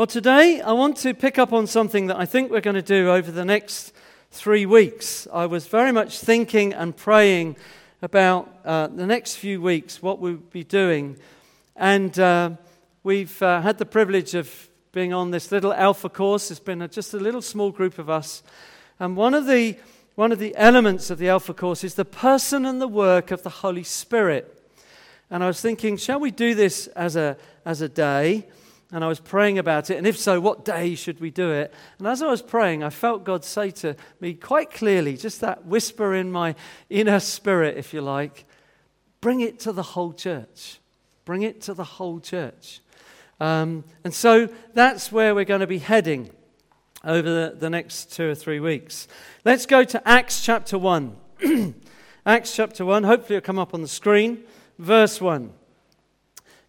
Well, today I want to pick up on something that I think we're going to do over the next 3 weeks. I was very much thinking and praying about the next few weeks, what we'll be doing. And we've had the privilege of being on this little Alpha course. It's been just a little small group of us. And one of the elements of the Alpha course is the person and the work of the Holy Spirit. And I was thinking, shall we do this as a day? And I was praying about it. And if so, what day should we do it? And as I was praying, I felt God say to me quite clearly, just that whisper in my inner spirit, if you like, bring it to the whole church. Bring it to the whole church. And so that's where we're going to be heading over the next 2 or 3 weeks. Let's go to Acts chapter 1. Acts chapter 1. Hopefully it'll come up on the screen. Verse 1.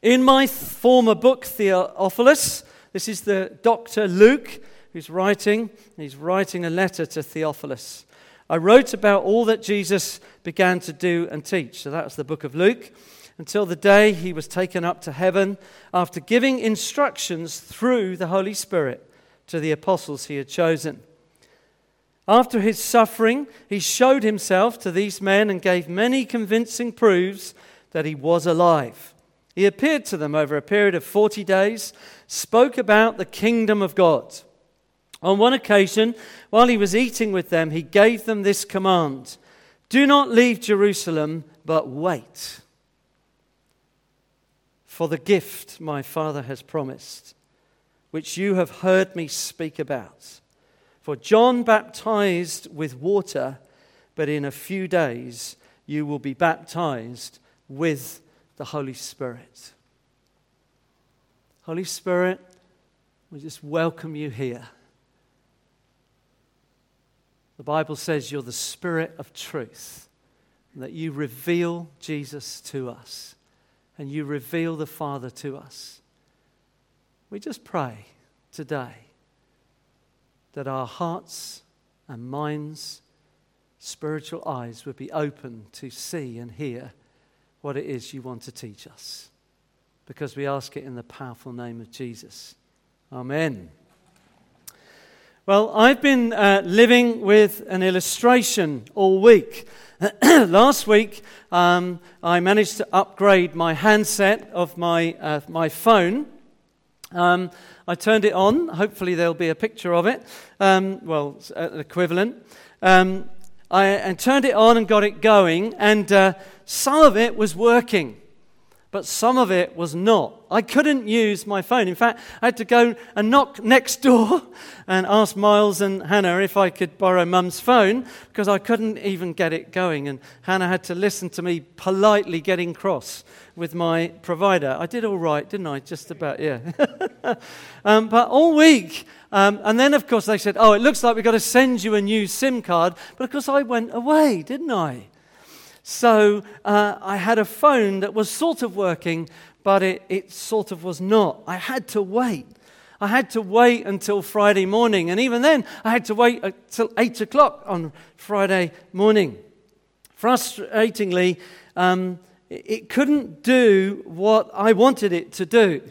In my former book, Theophilus, this is the Dr. Luke who's writing. He's writing a letter to Theophilus. I wrote about all that Jesus began to do and teach. So that was the book of Luke. Until the day he was taken up to heaven after giving instructions through the Holy Spirit to the apostles he had chosen. After his suffering, he showed himself to these men and gave many convincing proofs that he was alive. He appeared to them over a period of 40 days, spoke about the kingdom of God. On one occasion, while he was eating with them, he gave them this command, "Do not leave Jerusalem, but wait for the gift my Father has promised, which you have heard me speak about. For John baptized with water, but in a few days you will be baptized with the Holy Spirit." Holy Spirit, we just welcome you here. The Bible says you're the Spirit of truth, and that you reveal Jesus to us, and you reveal the Father to us. We just pray today that our hearts and minds, spiritual eyes would be open to see and hear what it is you want to teach us, because we ask it in the powerful name of Jesus. Amen. Well, I've been living with an illustration all week. Last week, I managed to upgrade my handset of my phone. I turned it on. Hopefully there'll be a picture of it. Well, an equivalent. I turned it on and got it going, and some of it was working, but some of it was not. I couldn't use my phone. In fact, I had to go and knock next door and ask Miles and Hannah if I could borrow Mum's phone, because I couldn't even get it going, and Hannah had to listen to me politely getting cross with my provider. I did all right, didn't I? Just about, yeah. But all week, and then of course they said, "Oh, it looks like we've got to send you a new SIM card," but of course I went away, didn't I? So I had a phone that was sort of working, but it sort of was not. I had to wait. I had to wait until Friday morning, and even then I had to wait until 8 o'clock on Friday morning. Frustratingly, it couldn't do what I wanted it to do,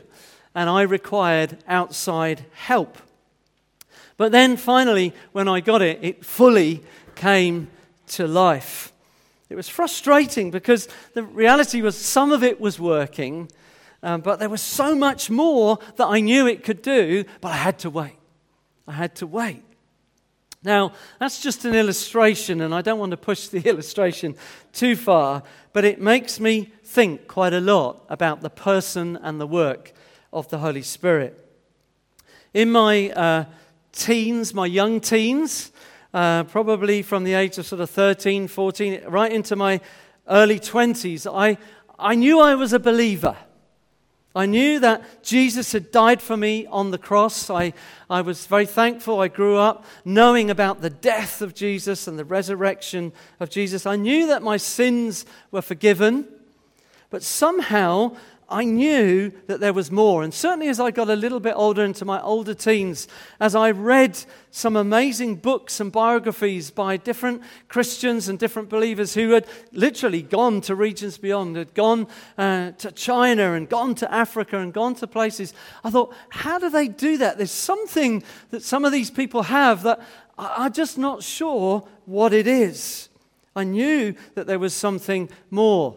and I required outside help. But then finally, when I got it, it fully came to life. It was frustrating because the reality was some of it was working, but there was so much more that I knew it could do, but I had to wait. I had to wait. Now, that's just an illustration, and I don't want to push the illustration too far, but it makes me think quite a lot about the person and the work of the Holy Spirit. In my teens, my young teens, probably from the age of sort of 13, 14, right into my early 20s, I knew I was a believer. I knew that Jesus had died for me on the cross. I was very thankful. I grew up knowing about the death of Jesus and the resurrection of Jesus. I knew that my sins were forgiven, but somehow I knew that there was more. And certainly as I got a little bit older into my older teens, as I read some amazing books and biographies by different Christians and different believers who had literally gone to regions beyond, had gone to China and gone to Africa and gone to places, I thought, how do they do that? There's something that some of these people have that I'm just not sure what it is. I knew that there was something more.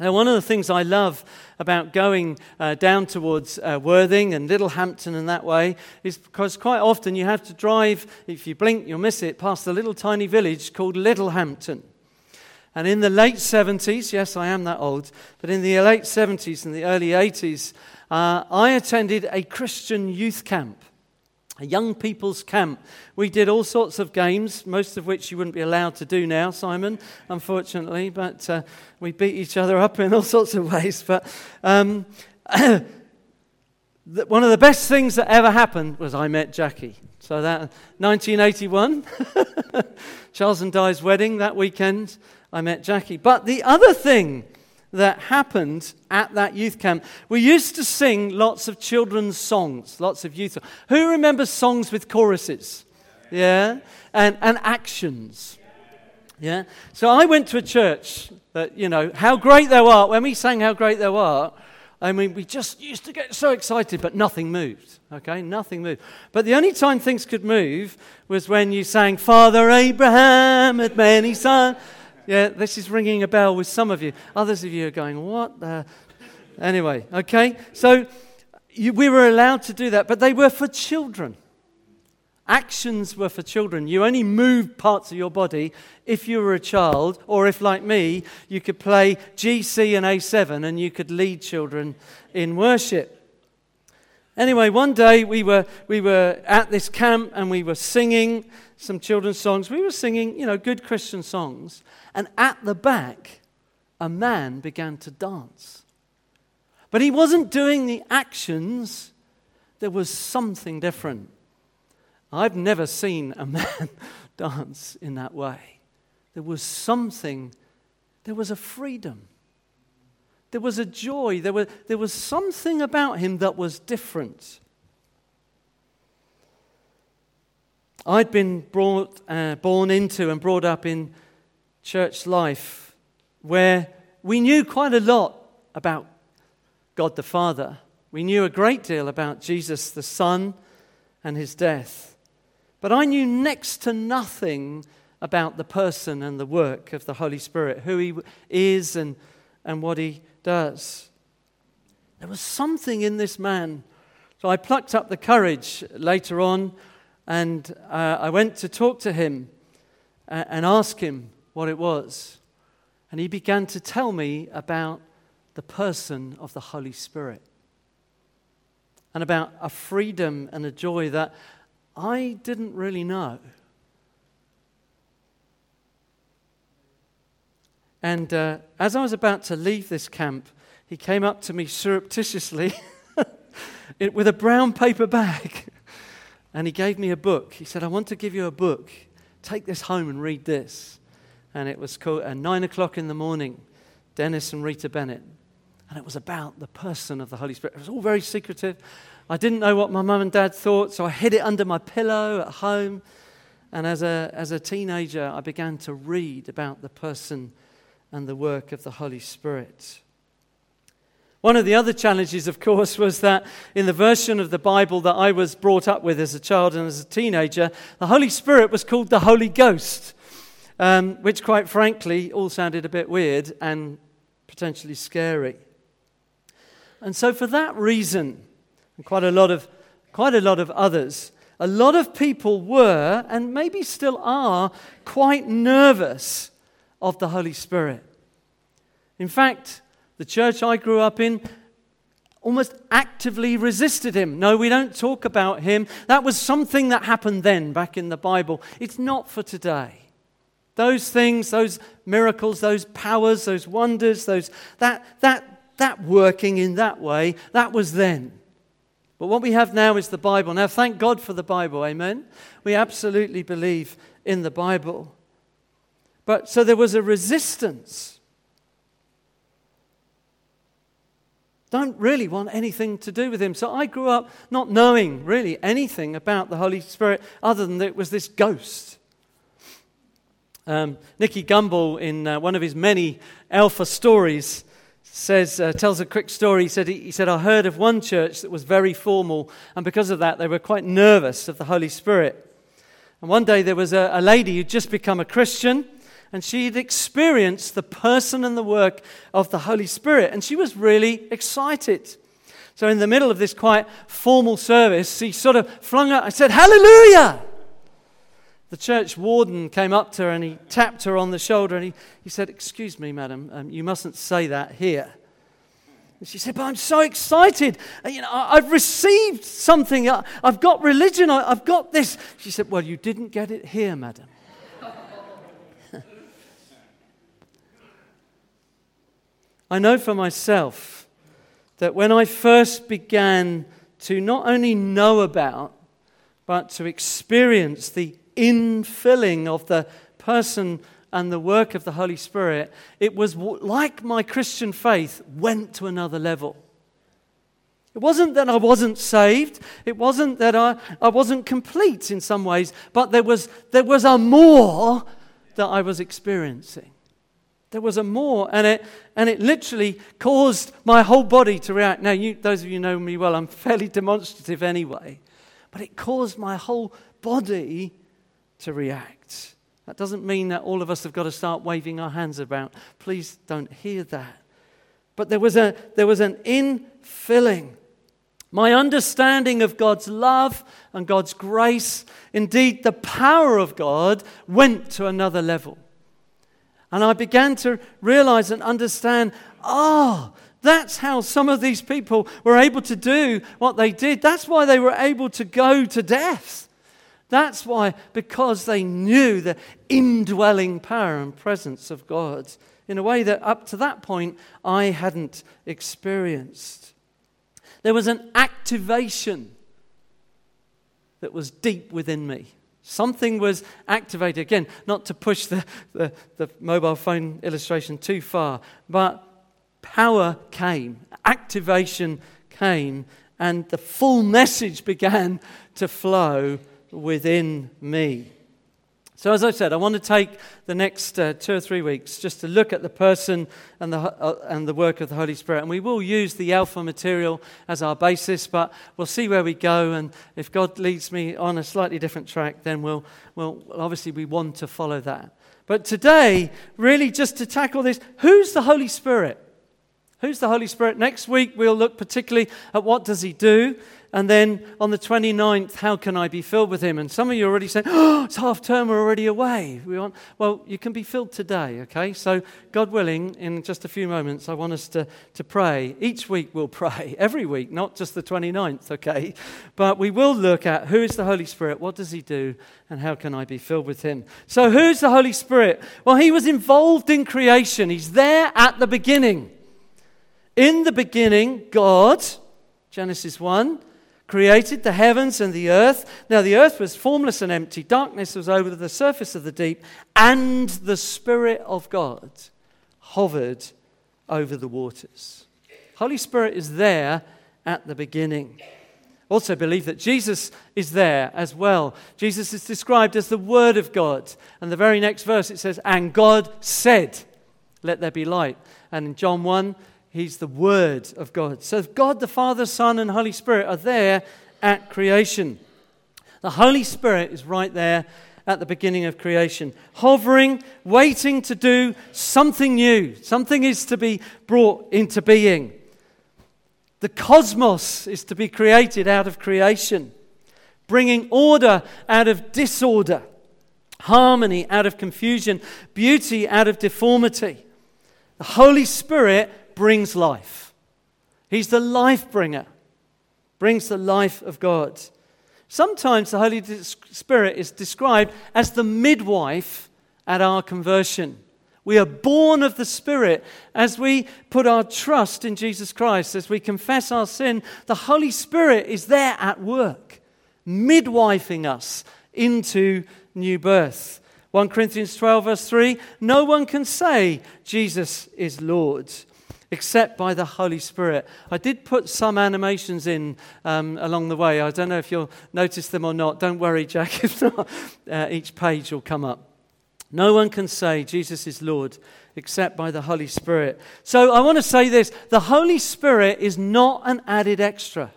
Now, one of the things I love about going down towards Worthing and Littlehampton and that way is because quite often you have to drive, if you blink, you'll miss it, past a little tiny village called Littlehampton. And in the late 70s, yes, I am that old, but in the late 70s and the early 80s, I attended a Christian youth camp. A young people's camp. We did all sorts of games, most of which you wouldn't be allowed to do now, Simon, unfortunately, but we beat each other up in all sorts of ways. But one of the best things that ever happened was I met Jackie. So that 1981, Charles and Di's wedding, that weekend, I met Jackie. But the other thing that happened at that youth camp. We used to sing lots of children's songs, lots of youth songs. Who remembers songs with choruses? Yeah? And actions. Yeah? So I went to a church that, you know, How Great Thou Art, when we sang How Great Thou Art, I mean, we just used to get so excited, but nothing moved, okay? Nothing moved. But the only time things could move was when you sang, Father Abraham had many sons. Yeah, this is ringing a bell with some of you. Others of you are going, what the? Anyway, okay. So we were allowed to do that, but they were for children. Actions were for children. You only moved parts of your body if you were a child, or if, like me, you could play G, C, and A7, and you could lead children in worship. Anyway, one day we were at this camp and we were singing some children's songs. We were singing, you know, good Christian songs. And at the back, a man began to dance. But he wasn't doing the actions. There was something different. I've never seen a man dance in that way. There was something. There was a freedom. There was a joy. There was something about him that was different. I'd been born into and brought up in church life where we knew quite a lot about God the Father. We knew a great deal about Jesus the Son and his death. But I knew next to nothing about the person and the work of the Holy Spirit, who he is and what he does. There was something in this man. So I plucked up the courage later on and I went to talk to him and ask him what it was. And he began to tell me about the person of the Holy Spirit and about a freedom and a joy that I didn't really know. And as I was about to leave this camp, he came up to me surreptitiously with a brown paper bag. And he gave me a book. He said, I want to give you a book. Take this home and read this. And it was called 9 o'clock in the morning, Dennis and Rita Bennett. And it was about the person of the Holy Spirit. It was all very secretive. I didn't know what my mum and dad thought, so I hid it under my pillow at home. And as a teenager, I began to read about the person and the work of the Holy Spirit. One of the other challenges, of course, was that in the version of the Bible that I was brought up with as a child and as a teenager, the Holy Spirit was called the Holy Ghost, which, quite frankly, all sounded a bit weird and potentially scary. And so for that reason, and quite a lot of others, a lot of people were, and maybe still are, quite nervous of the Holy Spirit. In fact, the church I grew up in almost actively resisted him. No, we don't talk about him. That was something that happened then, back in the Bible. It's not for today. Those things, those miracles, those powers, those wonders, those that working in that way, that was then. But what we have now is the Bible. Now, thank God for the Bible, amen? We absolutely believe in the Bible. But so there was a resistance. Don't really want anything to do with him. So I grew up not knowing really anything about the Holy Spirit other than that it was this ghost. Nicky Gumbel, in one of his many Alpha stories, tells a quick story. He said, I heard of one church that was very formal, and because of that, they were quite nervous of the Holy Spirit. And one day there was a lady who'd just become a Christian, and she'd experienced the person and the work of the Holy Spirit, and she was really excited. So in the middle of this quite formal service, she sort of flung out, I said, Hallelujah! The church warden came up to her and he tapped her on the shoulder and he said, Excuse me, madam, you mustn't say that here. And she said, But I'm so excited. I've received something. I've got religion. I've got this. She said, Well, you didn't get it here, madam. I know for myself that when I first began to not only know about, but to experience the infilling of the person and the work of the Holy Spirit, it was like my Christian faith went to another level. It wasn't that I wasn't saved. It wasn't that I wasn't complete in some ways, but there was a more that I was experiencing. There was a more, and it literally caused my whole body to react. Now, those of you who know me well, I'm fairly demonstrative anyway, but it caused my whole body to react. That doesn't mean that all of us have got to start waving our hands about. Please don't hear that. But there was an infilling. My understanding of God's love and God's grace, indeed the power of God, went to another level. And I began to realize and understand, that's how some of these people were able to do what they did. That's why they were able to go to death. That's why, because they knew the indwelling power and presence of God in a way that up to that point I hadn't experienced. There was an activation that was deep within me. Something was activated. Again, not to push the mobile phone illustration too far, but power came, activation came, and the full message began to flow within me. So as I said, I want to take the next 2 or 3 weeks just to look at the person and the work of the Holy Spirit. And we will use the Alpha material as our basis, but we'll see where we go. And if God leads me on a slightly different track, then we'll obviously we want to follow that. But today, really just to tackle this, who's the Holy Spirit? Who's the Holy Spirit? Next week, we'll look particularly at what does he do. And then on the 29th, how can I be filled with him? And some of you are already saying, it's half term, we're already away. Well, you can be filled today, okay? So God willing, in just a few moments, I want us to pray. Each week we'll pray, every week, not just the 29th, okay? But we will look at who is the Holy Spirit, what does he do, and how can I be filled with him? So who's the Holy Spirit? Well, he was involved in creation. He's there at the beginning. In the beginning, God, Genesis 1, created the heavens and the earth. Now the earth was formless and empty. Darkness was over the surface of the deep. And the Spirit of God hovered over the waters. Holy Spirit is there at the beginning. Also believe that Jesus is there as well. Jesus is described as the Word of God. And the very next verse it says, And God said, Let there be light. And in John 1, He's the Word of God. So God, the Father, Son, and Holy Spirit are there at creation. The Holy Spirit is right there at the beginning of creation, hovering, waiting to do something new. Something is to be brought into being. The cosmos is to be created out of creation, bringing order out of disorder, harmony out of confusion, beauty out of deformity. The Holy Spirit brings life. He's the life bringer, brings the life of God. Sometimes the Holy Spirit is described as the midwife at our conversion. We are born of the Spirit as we put our trust in Jesus Christ, as we confess our sin. The Holy Spirit is there at work, midwifing us into new birth. 1 Corinthians 12 verse 3, no one can say Jesus is Lord except by the Holy Spirit. I did put some animations in along the way. I don't know if you'll notice them or not. Don't worry, Jack, if not, each page will come up. No one can say Jesus is Lord except by the Holy Spirit. So I want to say this. The Holy Spirit is not an added extra.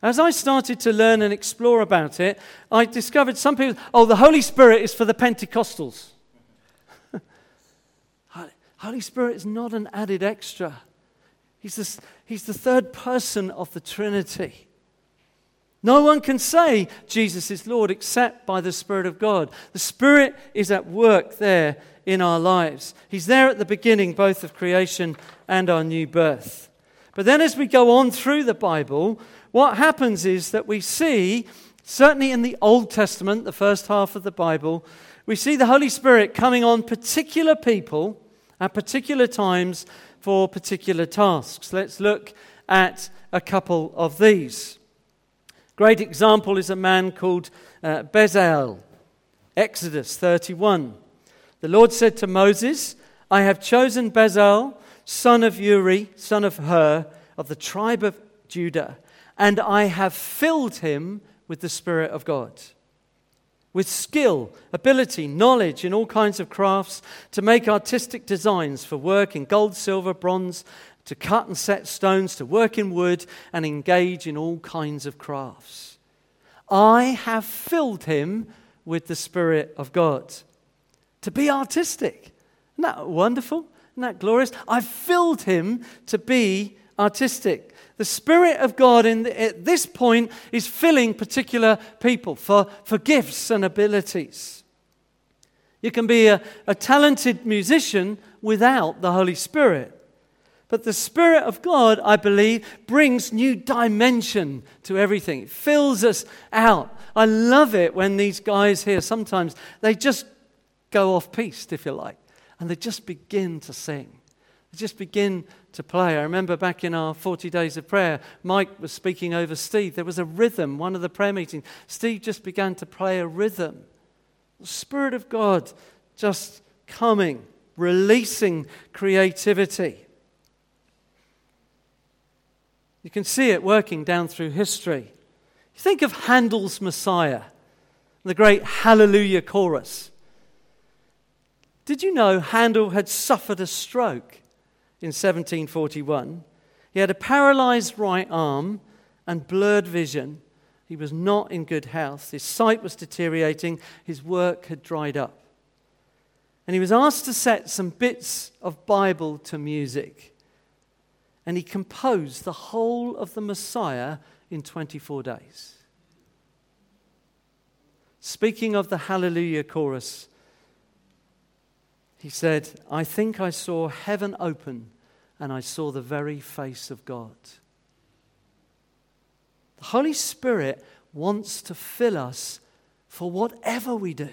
As I started to learn and explore about it, I discovered some people, the Holy Spirit is for the Pentecostals. Holy Spirit is not an added extra. He's the third person of the Trinity. No one can say Jesus is Lord except by the Spirit of God. The Spirit is at work there in our lives. He's there at the beginning, both of creation and our new birth. But then as we go on through the Bible, what happens is that we see, certainly in the Old Testament, the first half of the Bible, we see the Holy Spirit coming on particular people at particular times for particular tasks. Let's look at a couple of these. Great example is a man called Bezalel. Exodus 31. The Lord said to Moses, I have chosen Bezalel, son of Uri, son of Hur, of the tribe of Judah, and I have filled him with the Spirit of God, with skill, ability, knowledge in all kinds of crafts, to make artistic designs for work in gold, silver, bronze, to cut and set stones, to work in wood, and engage in all kinds of crafts. I have filled him with the Spirit of God. To be artistic. Isn't that wonderful? Isn't that glorious? I've filled him to be artistic. The Spirit of God at this point is filling particular people for gifts and abilities. You can be a talented musician without the Holy Spirit. But the Spirit of God, I believe, brings new dimension to everything. It fills us out. I love it when these guys here, sometimes they just go off-piste, if you like, and they just begin to sing. They just begin to play. I remember back in our 40 days of prayer, Mike was speaking over Steve. There was a rhythm, one of the prayer meetings. Steve just began to play a rhythm. The Spirit of God just coming, releasing creativity. You can see it working down through history. Think of Handel's Messiah, the great Hallelujah Chorus. Did you know Handel had suffered a stroke in 1741? He had a paralyzed right arm and blurred vision. He was not in good health. His sight was deteriorating. His work had dried up. And he was asked to set some bits of Bible to music. And he composed the whole of the Messiah in 24 days. Speaking of the Hallelujah Chorus, he said, I think I saw heaven open and I saw the very face of God. The Holy Spirit wants to fill us for whatever we do,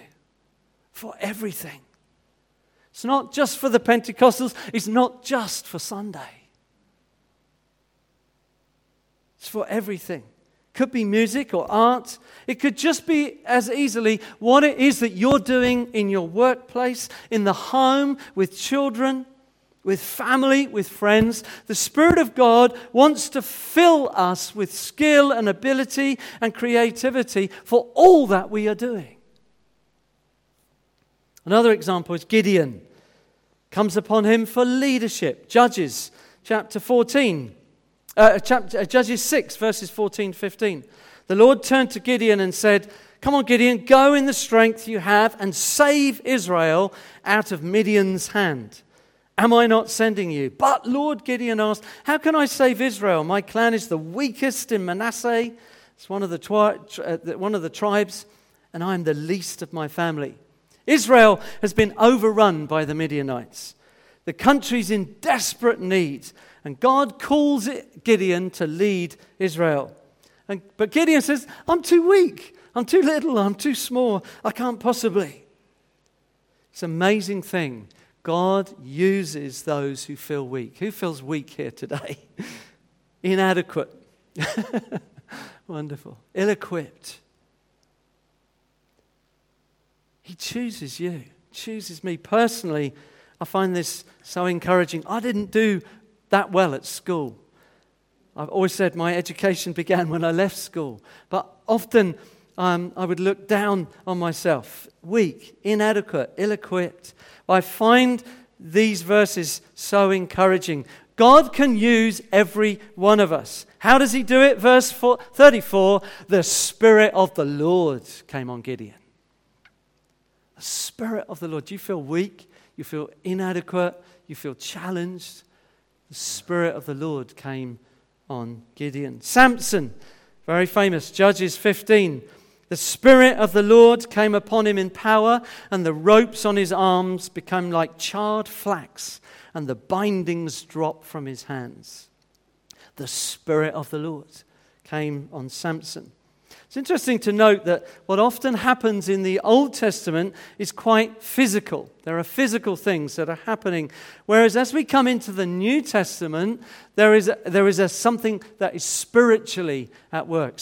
for everything. It's not just for the Pentecostals, it's not just for Sunday. It's for everything. Could be music or art. It could just be as easily what it is that you're doing in your workplace, in the home, with children, with family, with friends. The Spirit of God wants to fill us with skill and ability and creativity for all that we are doing. Another example is Gideon. Comes upon him for leadership. Judges chapter 14. Judges 6, verses 14-15. The Lord turned to Gideon and said, Come on, Gideon, go in the strength you have and save Israel out of Midian's hand. Am I not sending you? But Lord, Gideon asked, How can I save Israel? My clan is the weakest in Manasseh. It's one of the tribes, and I am the least of my family. Israel has been overrun by the Midianites. The country's in desperate need. And God calls Gideon to lead Israel. But Gideon says, I'm too weak. I'm too little. I'm too small. I can't possibly. It's an amazing thing. God uses those who feel weak. Who feels weak here today? Inadequate. Wonderful. Ill-equipped. He chooses you. Chooses me personally. I find this so encouraging. I didn't do that well at school. I've always said my education began when I left school. But often I would look down on myself, weak, inadequate, ill-equipped. I find these verses so encouraging. God can use every one of us. How does he do it? Verse 34, the Spirit of the Lord came on Gideon. The Spirit of the Lord. Do you feel weak? You feel inadequate? You feel challenged? The Spirit of the Lord came on Gideon. Samson, very famous, Judges 15. The Spirit of the Lord came upon him in power, and the ropes on his arms became like charred flax, and the bindings dropped from his hands. The Spirit of the Lord came on Samson. It's interesting to note that what often happens in the Old Testament is quite physical. There are physical things that are happening. Whereas as we come into the New Testament, there is something that is spiritually at work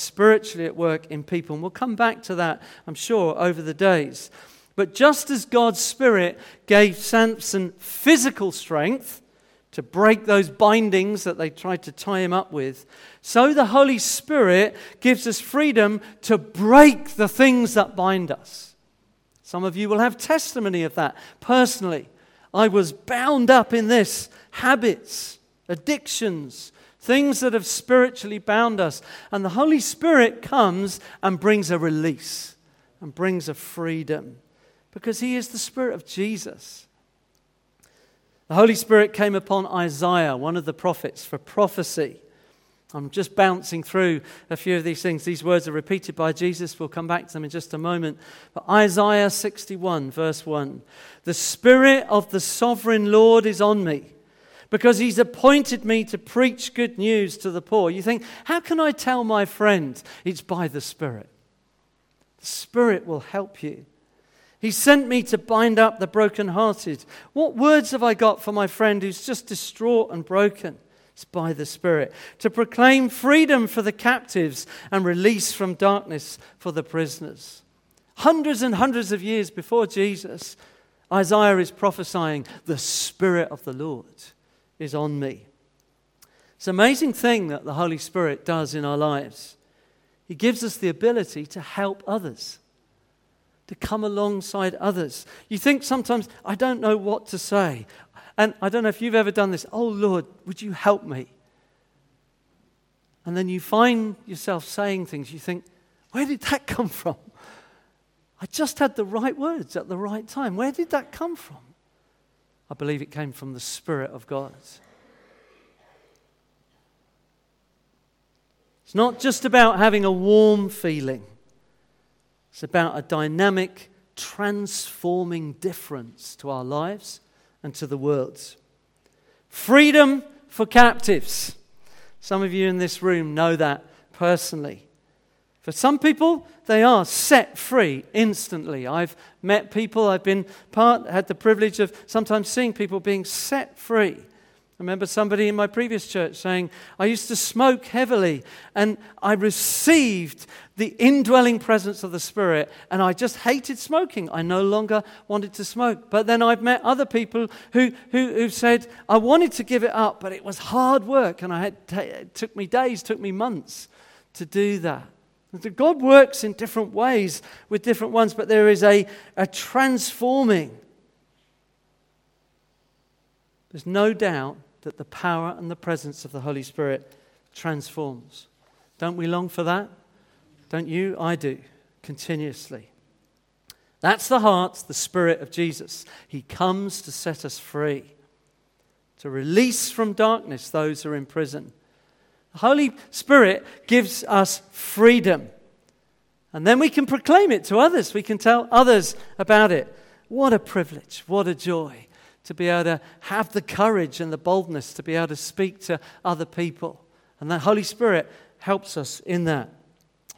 in people. And we'll come back to that, I'm sure, over the days. But just as God's Spirit gave Samson physical strength to break those bindings that they tried to tie him up with, so the Holy Spirit gives us freedom to break the things that bind us. Some of you will have testimony of that. Personally, I was bound up in this, habits, addictions, things that have spiritually bound us. And the Holy Spirit comes and brings a release and brings a freedom, because he is the Spirit of Jesus. The Holy Spirit came upon Isaiah, one of the prophets, for prophecy. I'm just bouncing through a few of these things. These words are repeated by Jesus. We'll come back to them in just a moment. But Isaiah 61, verse 1. The Spirit of the Sovereign Lord is on me, because he's appointed me to preach good news to the poor. You think, how can I tell my friend? It's by the Spirit. The Spirit will help you. He sent me to bind up the brokenhearted. What words have I got for my friend who's just distraught and broken? It's by the Spirit. To proclaim freedom for the captives and release from darkness for the prisoners. Hundreds and hundreds of years before Jesus, Isaiah is prophesying, the Spirit of the Lord is on me. It's an amazing thing that the Holy Spirit does in our lives. He gives us the ability to help others, to come alongside others. You think sometimes, I don't know what to say. And I don't know if you've ever done this. Oh, Lord, would you help me? And then you find yourself saying things. You think, where did that come from? I just had the right words at the right time. Where did that come from? I believe it came from the Spirit of God. It's not just about having a warm feeling. It's about a dynamic, transforming difference to our lives and to the world. Freedom for captives. Some of you in this room know that personally. For some people, they are set free instantly. I've met people, had the privilege of sometimes seeing people being set free. I remember somebody in my previous church saying, I used to smoke heavily and I received the indwelling presence of the Spirit and I just hated smoking. I no longer wanted to smoke. But then I've met other people who said, I wanted to give it up, but it was hard work and it took me days, took me months to do that. God works in different ways with different ones, but there is a transforming. There's no doubt that the power and the presence of the Holy Spirit transforms. Don't we long for that? Don't you? I do, continuously. That's the heart, the Spirit of Jesus. He comes to set us free, to release from darkness those who are in prison. The Holy Spirit gives us freedom, and then we can proclaim it to others. We can tell others about it. What a privilege, what a joy to be able to have the courage and the boldness to be able to speak to other people. And the Holy Spirit helps us in that.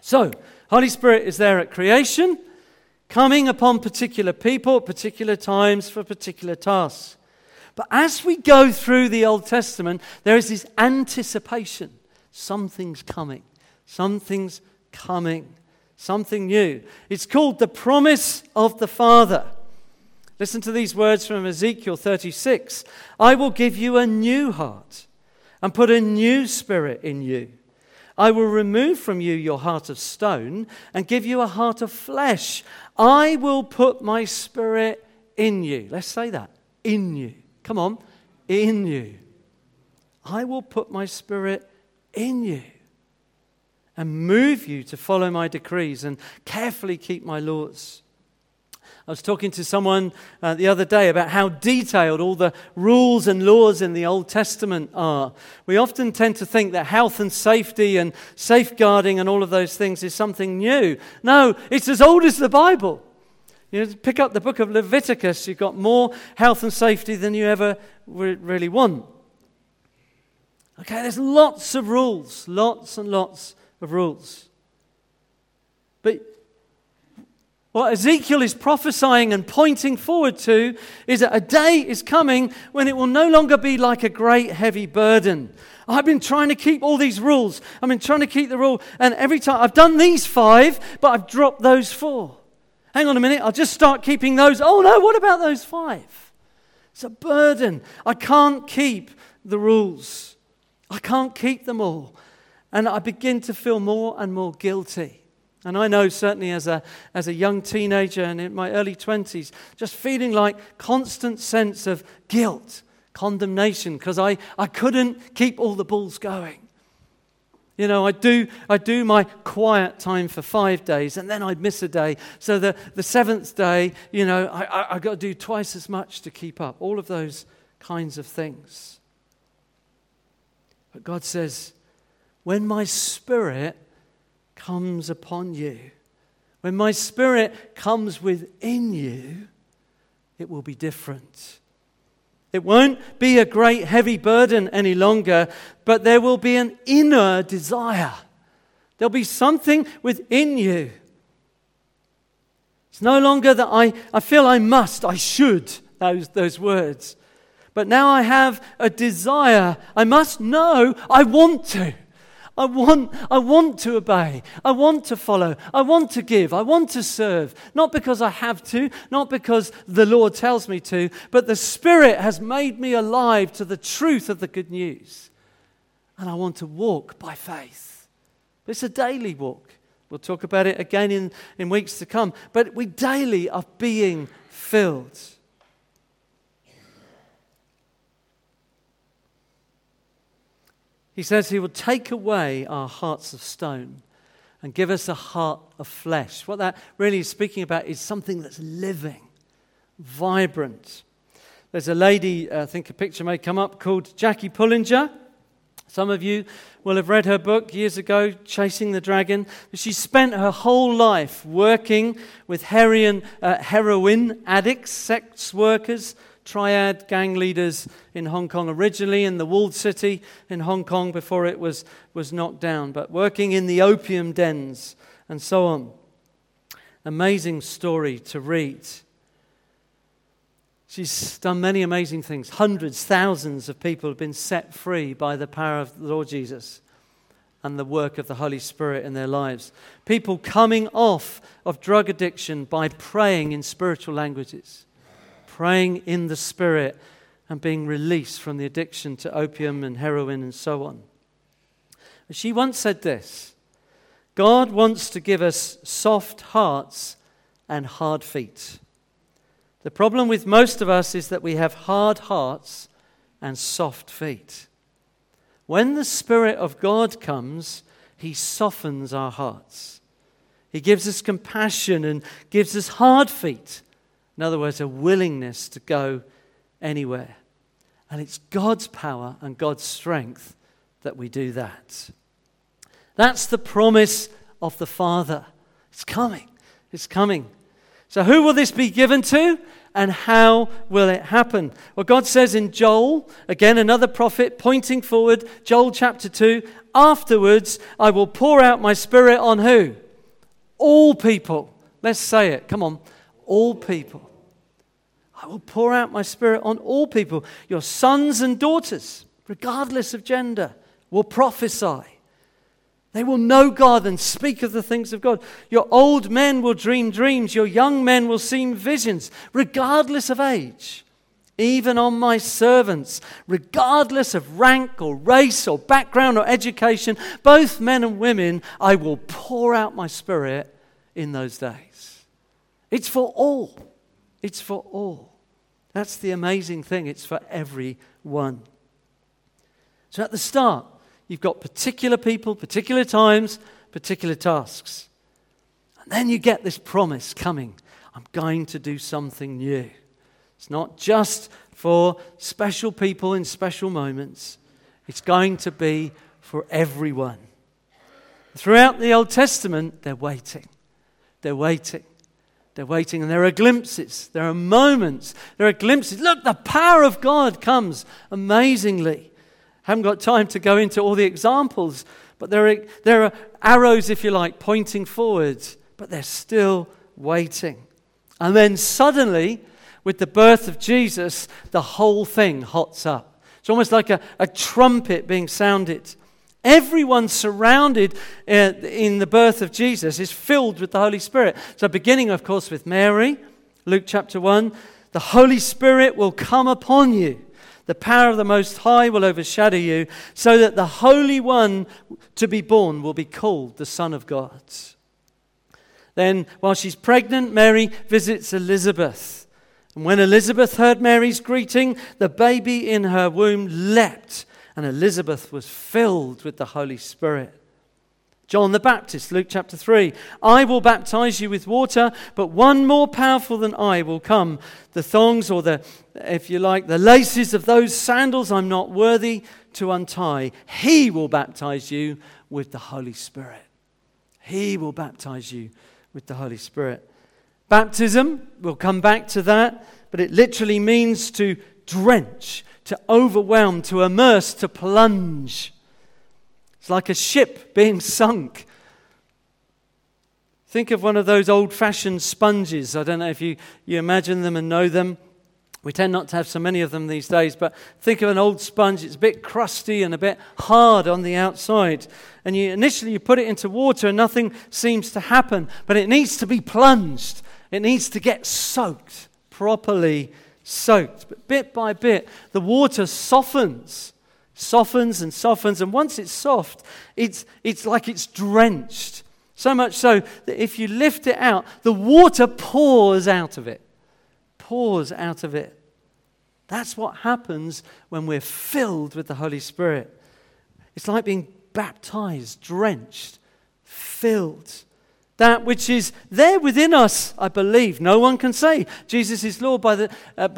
So, Holy Spirit is there at creation, coming upon particular people at particular times for particular tasks. But as we go through the Old Testament, there is this anticipation. Something's coming. Something's coming. Something new. It's called the promise of the Father. Listen to these words from Ezekiel 36. I will give you a new heart and put a new spirit in you. I will remove from you your heart of stone and give you a heart of flesh. I will put my spirit in you. Let's say that. In you. Come on. In you. I will put my spirit in you and move you to follow my decrees and carefully keep my laws. I was talking to someone the other day about how detailed all the rules and laws in the Old Testament are. We often tend to think that health and safety and safeguarding and all of those things is something new. No, it's as old as the Bible. You know, pick up the book of Leviticus, you've got more health and safety than you ever really want. Okay, there's lots of rules, lots and lots of rules. But what Ezekiel is prophesying and pointing forward to is that a day is coming when it will no longer be like a great heavy burden. I've been trying to keep all these rules. I've been trying to keep the rule. And every time I've done these 5, but I've dropped those 4. Hang on a minute. I'll just start keeping those. Oh no, what about those 5? It's a burden. I can't keep the rules. I can't keep them all. And I begin to feel more and more guilty. And I know certainly as a young teenager and in my early 20s, just feeling like constant sense of guilt, condemnation, because I couldn't keep all the balls going. You know, I do my quiet time for 5 days and then I'd miss a day. So the 7th day, you know, I got to do twice as much to keep up. All of those kinds of things. But God says, when my spirit comes upon you, when my spirit comes within you, it will be different. It won't be a great heavy burden any longer, but there will be an inner desire. There'll be something within you. It's no longer that I feel I must, I should, those words. But now I have a desire. I must know I want to. I want to obey. I want to follow. I want to give. I want to serve. Not because I have to, not because the Lord tells me to, but the Spirit has made me alive to the truth of the good news. And I want to walk by faith. But it's a daily walk. We'll talk about it again in weeks to come. But we daily are being filled. He says he will take away our hearts of stone and give us a heart of flesh. What that really is speaking about is something that's living, vibrant. There's a lady, I think a picture may come up, called Jackie Pullinger. Some of you will have read her book years ago, Chasing the Dragon. She spent her whole life working with heroin addicts, sex workers, Triad gang leaders in Hong Kong, originally in the walled city in Hong Kong before it was knocked down, but working in the opium dens and so on. Amazing story to read. She's done many amazing things. Hundreds, thousands of people have been set free by the power of the Lord Jesus and the work of the Holy Spirit in their lives. People coming off of drug addiction by praying in spiritual languages. Praying in the Spirit and being released from the addiction to opium and heroin and so on. She once said this, God wants to give us soft hearts and hard feet. The problem with most of us is that we have hard hearts and soft feet. When the Spirit of God comes, He softens our hearts. He gives us compassion and gives us hard feet. In other words, a willingness to go anywhere. And it's God's power and God's strength that we do that. That's the promise of the Father. It's coming. It's coming. So who will this be given to and how will it happen? Well, God says in Joel, again another prophet pointing forward, Joel chapter 2, afterwards I will pour out my Spirit on who? All people. Let's say it. Come on. All people. I will pour out my Spirit on all people. Your sons and daughters, regardless of gender, will prophesy. They will know God and speak of the things of God. Your old man will dream dreams. Your young man will see visions, regardless of age. Even on my servants, regardless of rank or race or background or education, both men and women, I will pour out my spirit in those days. It's for all. It's for all. That's the amazing thing. It's for everyone. So at the start, you've got particular people, particular times, particular tasks. And then you get this promise coming. I'm going to do something new. It's not just for special people in special moments. It's going to be for everyone. Throughout the Old Testament, they're waiting. They're waiting. They're waiting. And there are glimpses. There are moments. There are glimpses. Look, the power of God comes amazingly. I haven't got time to go into all the examples, but there are arrows, if you like, pointing forwards, but they're still waiting. And then suddenly, with the birth of Jesus, the whole thing hots up. It's almost like a trumpet being sounded. Everyone surrounded in the birth of Jesus is filled with the Holy Spirit. So beginning, of course, with Mary, Luke chapter 1, the Holy Spirit will come upon you. The power of the Most High will overshadow you, so that the Holy One to be born will be called the Son of God. Then, while she's pregnant, Mary visits Elizabeth. And when Elizabeth heard Mary's greeting, the baby in her womb leapt, and Elizabeth was filled with the Holy Spirit. John the Baptist, Luke chapter 3, I will baptize you with water, but one more powerful than I will come. The thongs, or the laces of those sandals I'm not worthy to untie. He will baptize you with the Holy Spirit. He will baptize you with the Holy Spirit. Baptism, we'll come back to that, but it literally means to drench, to overwhelm, to immerse, to plunge. It's like a ship being sunk. Think of one of those old-fashioned sponges. I don't know if you imagine them and know them. We tend not to have so many of them these days, but think of an old sponge. It's a bit crusty and a bit hard on the outside. And you initially put it into water and nothing seems to happen, but it needs to be plunged. It needs to get soaked, properly soaked. But bit by bit, the water softens, and once it's soft, it's like it's drenched. So much so that if you lift it out, the water pours out of it. That's what happens when we're filled with the Holy Spirit. It's like being baptized, drenched, filled. That which is there within us, I believe. No one can say Jesus is Lord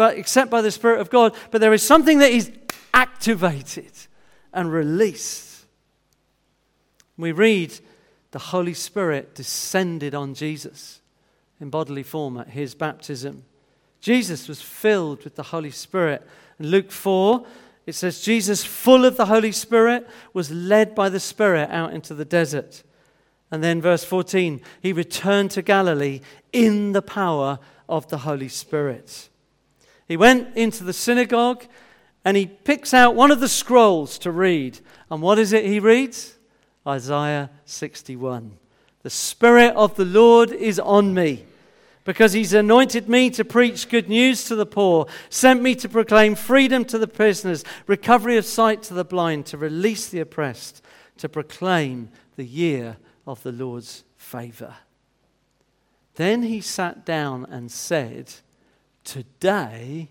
except by the Spirit of God. But there is something that is activated and released. We read the Holy Spirit descended on Jesus in bodily form at his baptism. Jesus was filled with the Holy Spirit. In Luke 4, it says, Jesus, full of the Holy Spirit, was led by the Spirit out into the desert. And then verse 14, he returned to Galilee in the power of the Holy Spirit. He went into the synagogue and he picks out one of the scrolls to read. And what is it he reads? Isaiah 61. The Spirit of the Lord is on me, because he's anointed me to preach good news to the poor, sent me to proclaim freedom to the prisoners, recovery of sight to the blind, to release the oppressed, to proclaim the year of the Lord's favor. Then he sat down and said, today,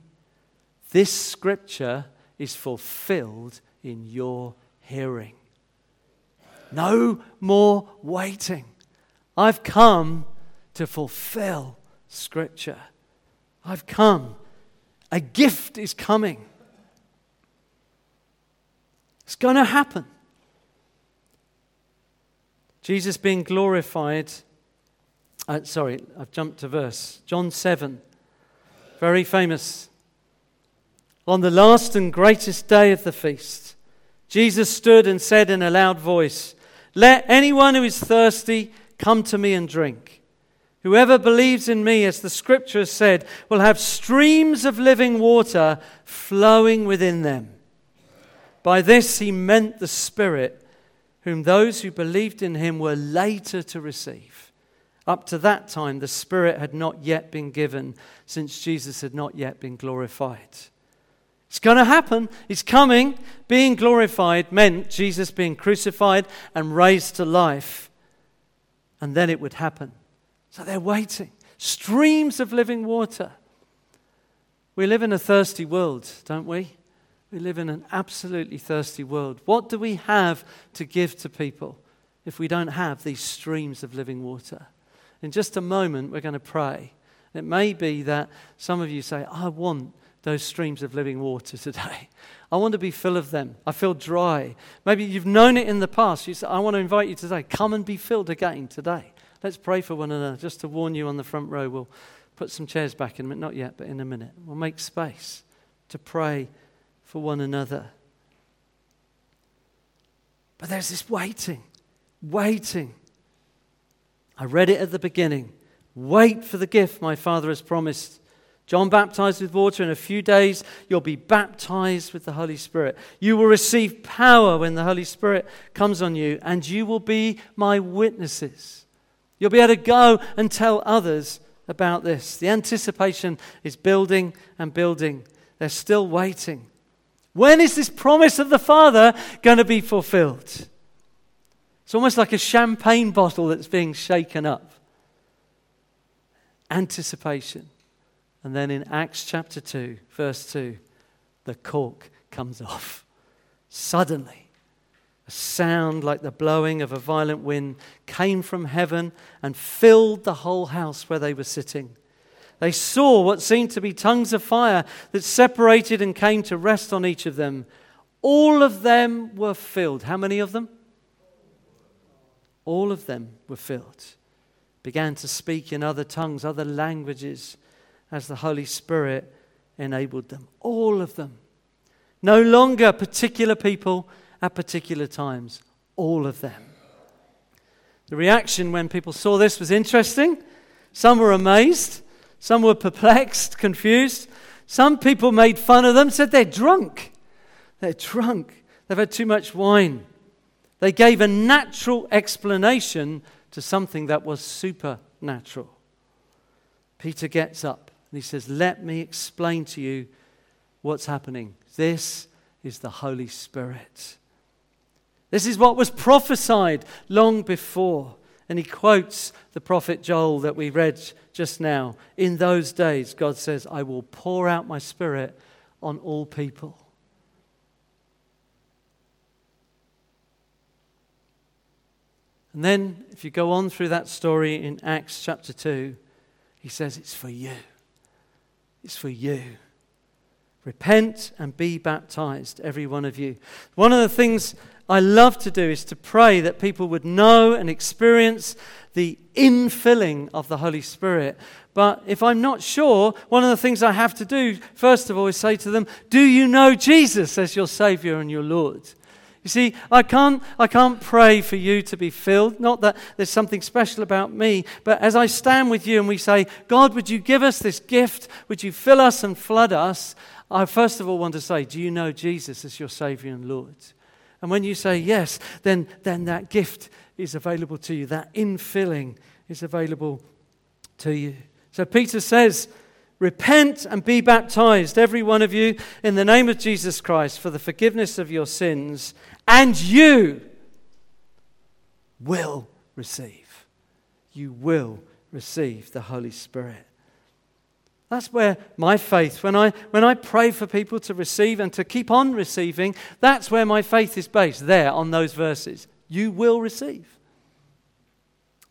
this scripture is fulfilled in your hearing. No more waiting. I've come to fulfill Scripture. I've come. A gift is coming. It's going to happen. Jesus being glorified. I've jumped to verse. John 7. Very famous. On the last and greatest day of the feast, Jesus stood and said in a loud voice, let anyone who is thirsty come to me and drink. Whoever believes in me, as the scripture has said, will have streams of living water flowing within them. By this he meant the Spirit, whom those who believed in him were later to receive. Up to that time, the Spirit had not yet been given, since Jesus had not yet been glorified. It's going to happen. He's coming. Being glorified meant Jesus being crucified and raised to life. And then it would happen. So they're waiting. Streams of living water. We live in a thirsty world, don't we? We live in an absolutely thirsty world. What do we have to give to people if we don't have these streams of living water? In just a moment, we're going to pray. It may be that some of you say, I want those streams of living water today. I want to be full of them. I feel dry. Maybe you've known it in the past. You say, I want to invite you today. Come and be filled again today. Let's pray for one another. Just to warn you on the front row, we'll put some chairs back in a minute. Not yet, but in a minute. We'll make space to pray for one another. But there's this waiting. I read it at the beginning. Wait for the gift my Father has promised. John baptized with water. In a few days, you'll be baptized with the Holy Spirit. You will receive power when the Holy Spirit comes on you, and you will be my witnesses. You'll be able to go and tell others about this. The anticipation is building and building. They're still waiting. When is this promise of the Father going to be fulfilled? It's almost like a champagne bottle that's being shaken up. Anticipation. And then in Acts chapter 2, verse 2, the cork comes off. Suddenly, a sound like the blowing of a violent wind came from heaven and filled the whole house where they were sitting. They saw what seemed to be tongues of fire that separated and came to rest on each of them. All of them were filled. How many of them? All of them were filled. Began to speak in other tongues, other languages, as the Holy Spirit enabled them. All of them. No longer particular people at particular times. All of them. The reaction when people saw this was interesting. Some were amazed. Some were perplexed, confused. Some people made fun of them, said they're drunk. They're drunk. They've had too much wine. They gave a natural explanation to something that was supernatural. Peter gets up. And he says, let me explain to you what's happening. This is the Holy Spirit. This is what was prophesied long before. And he quotes the prophet Joel that we read just now. In those days, God says, I will pour out my Spirit on all people. And then, if you go on through that story in Acts chapter 2, he says, it's for you. It's for you. Repent and be baptized, every one of you. One of the things I love to do is to pray that people would know and experience the infilling of the Holy Spirit. But if I'm not sure, one of the things I have to do, first of all, is say to them, do you know Jesus as your Savior and your Lord? You see, I can't pray for you to be filled. Not that there's something special about me, but as I stand with you and we say, God, would you give us this gift? Would you fill us and flood us? I first of all want to say, do you know Jesus as your Savior and Lord? And when you say yes, then that gift is available to you. That infilling is available to you. So Peter says, repent and be baptized, every one of you, in the name of Jesus Christ for the forgiveness of your sins, and you will receive. You will receive the Holy Spirit. That's where my faith, when I pray for people to receive and to keep on receiving, that's where my faith is based, there on those verses. You will receive.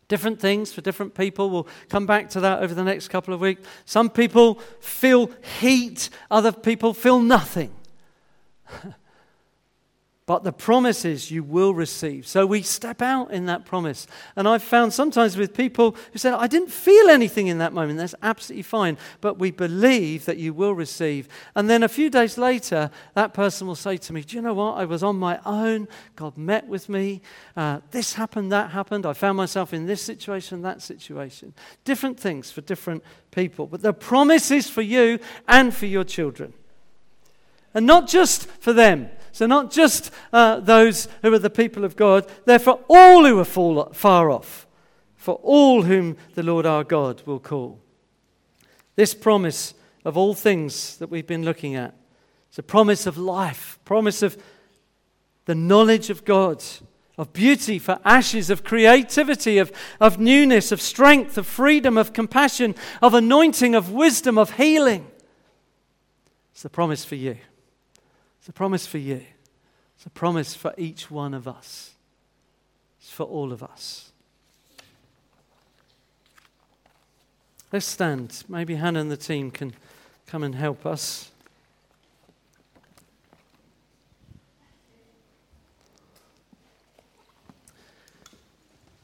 Different things for different people. We'll come back to that over the next couple of weeks. Some people feel heat. Other people feel nothing. But the promise is you will receive. So we step out in that promise. And I've found sometimes with people who say, I didn't feel anything in that moment. That's absolutely fine. But we believe that you will receive. And then a few days later, that person will say to me, do you know what? I was on my own. God met with me. This happened, that happened. I found myself in this situation, that situation. Different things for different people. But the promise is for you and for your children. And not just for them. So not just those who are the people of God, they're for all who are far off, for all whom the Lord our God will call. This promise of all things that we've been looking at, it's a promise of life, promise of the knowledge of God, of beauty for ashes, of creativity, of newness, of strength, of freedom, of compassion, of anointing, of wisdom, of healing. It's a promise for you. It's a promise for you. It's a promise for each one of us. It's for all of us. Let's stand. Maybe Hannah and the team can come and help us.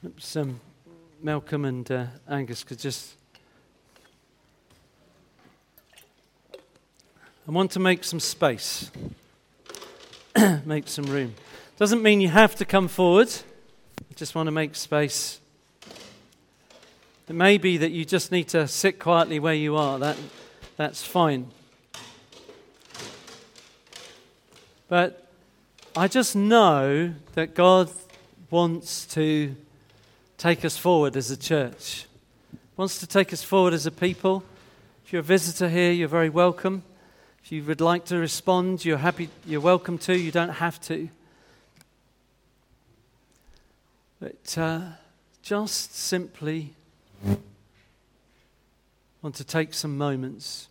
Perhaps Malcolm and Angus could just... I want to make some space, make some room. Doesn't mean you have to come forward. I just want to make space. It may be that you just need to sit quietly where you are. That's fine. But I just know that God wants to take us forward as a church. Wants to take us forward as a people. If you're a visitor here, you're very welcome. If you would like to respond, you're welcome to. You don't have to. But just simply want to take some moments.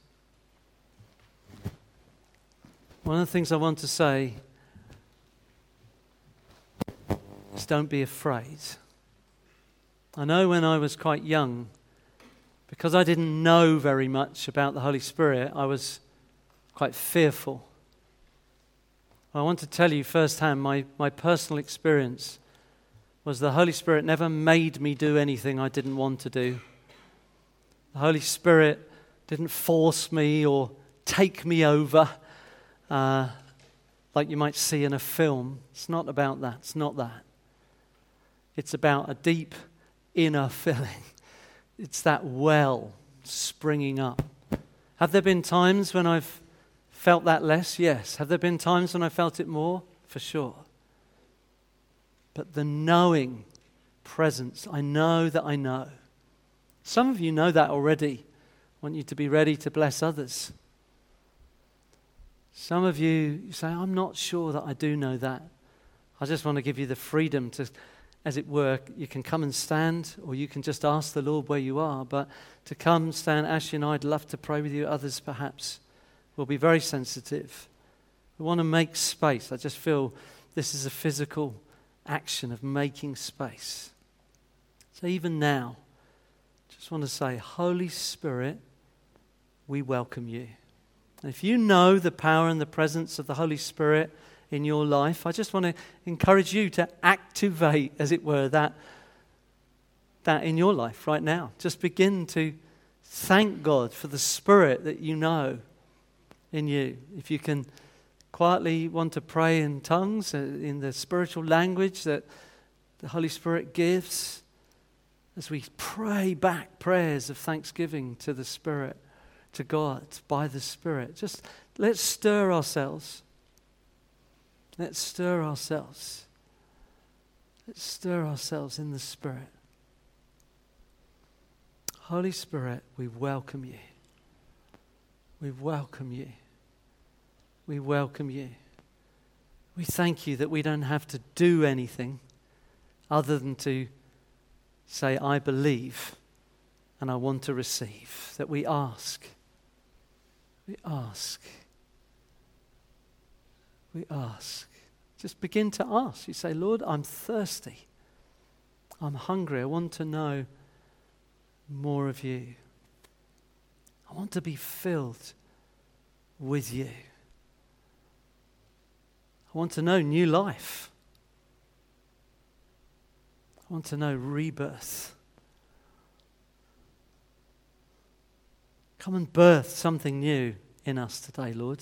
One of the things I want to say is don't be afraid. I know when I was quite young, because I didn't know very much about the Holy Spirit, I was quite fearful. I want to tell you firsthand, my personal experience was the Holy Spirit never made me do anything I didn't want to do. The Holy Spirit didn't force me or take me over like you might see in a film. It's not about that. It's not that. It's about a deep inner filling. It's that well springing up. Have there been times when I've felt that less? Yes. Have there been times when I felt it more? For sure. But the knowing presence, I know that I know. Some of you know that already. I want you to be ready to bless others. Some of you say, I'm not sure that I do know that. I just want to give you the freedom to, as it were, you can come and stand, or you can just ask the Lord where you are, but to come, stand, Ashley and I'd love to pray with you. Others perhaps will be very sensitive. We want to make space. I just feel this is a physical action of making space. So even now, just want to say, Holy Spirit, we welcome you. And if you know the power and the presence of the Holy Spirit in your life, I just want to encourage you to activate, as it were, that in your life right now. Just begin to thank God for the Spirit that you know in you. If you can quietly want to pray in tongues, in the spiritual language that the Holy Spirit gives, as we pray back prayers of thanksgiving to the Spirit, to God, by the Spirit. Just let's stir ourselves. Let's stir ourselves. Let's stir ourselves in the Spirit. Holy Spirit, we welcome you. We welcome you. We welcome you. We thank you that we don't have to do anything other than to say, I believe and I want to receive. That we ask. We ask. We ask. Just begin to ask. You say, Lord, I'm thirsty. I'm hungry. I want to know more of you. I want to be filled with you. I want to know new life. I want to know rebirth. Come and birth something new in us today, Lord.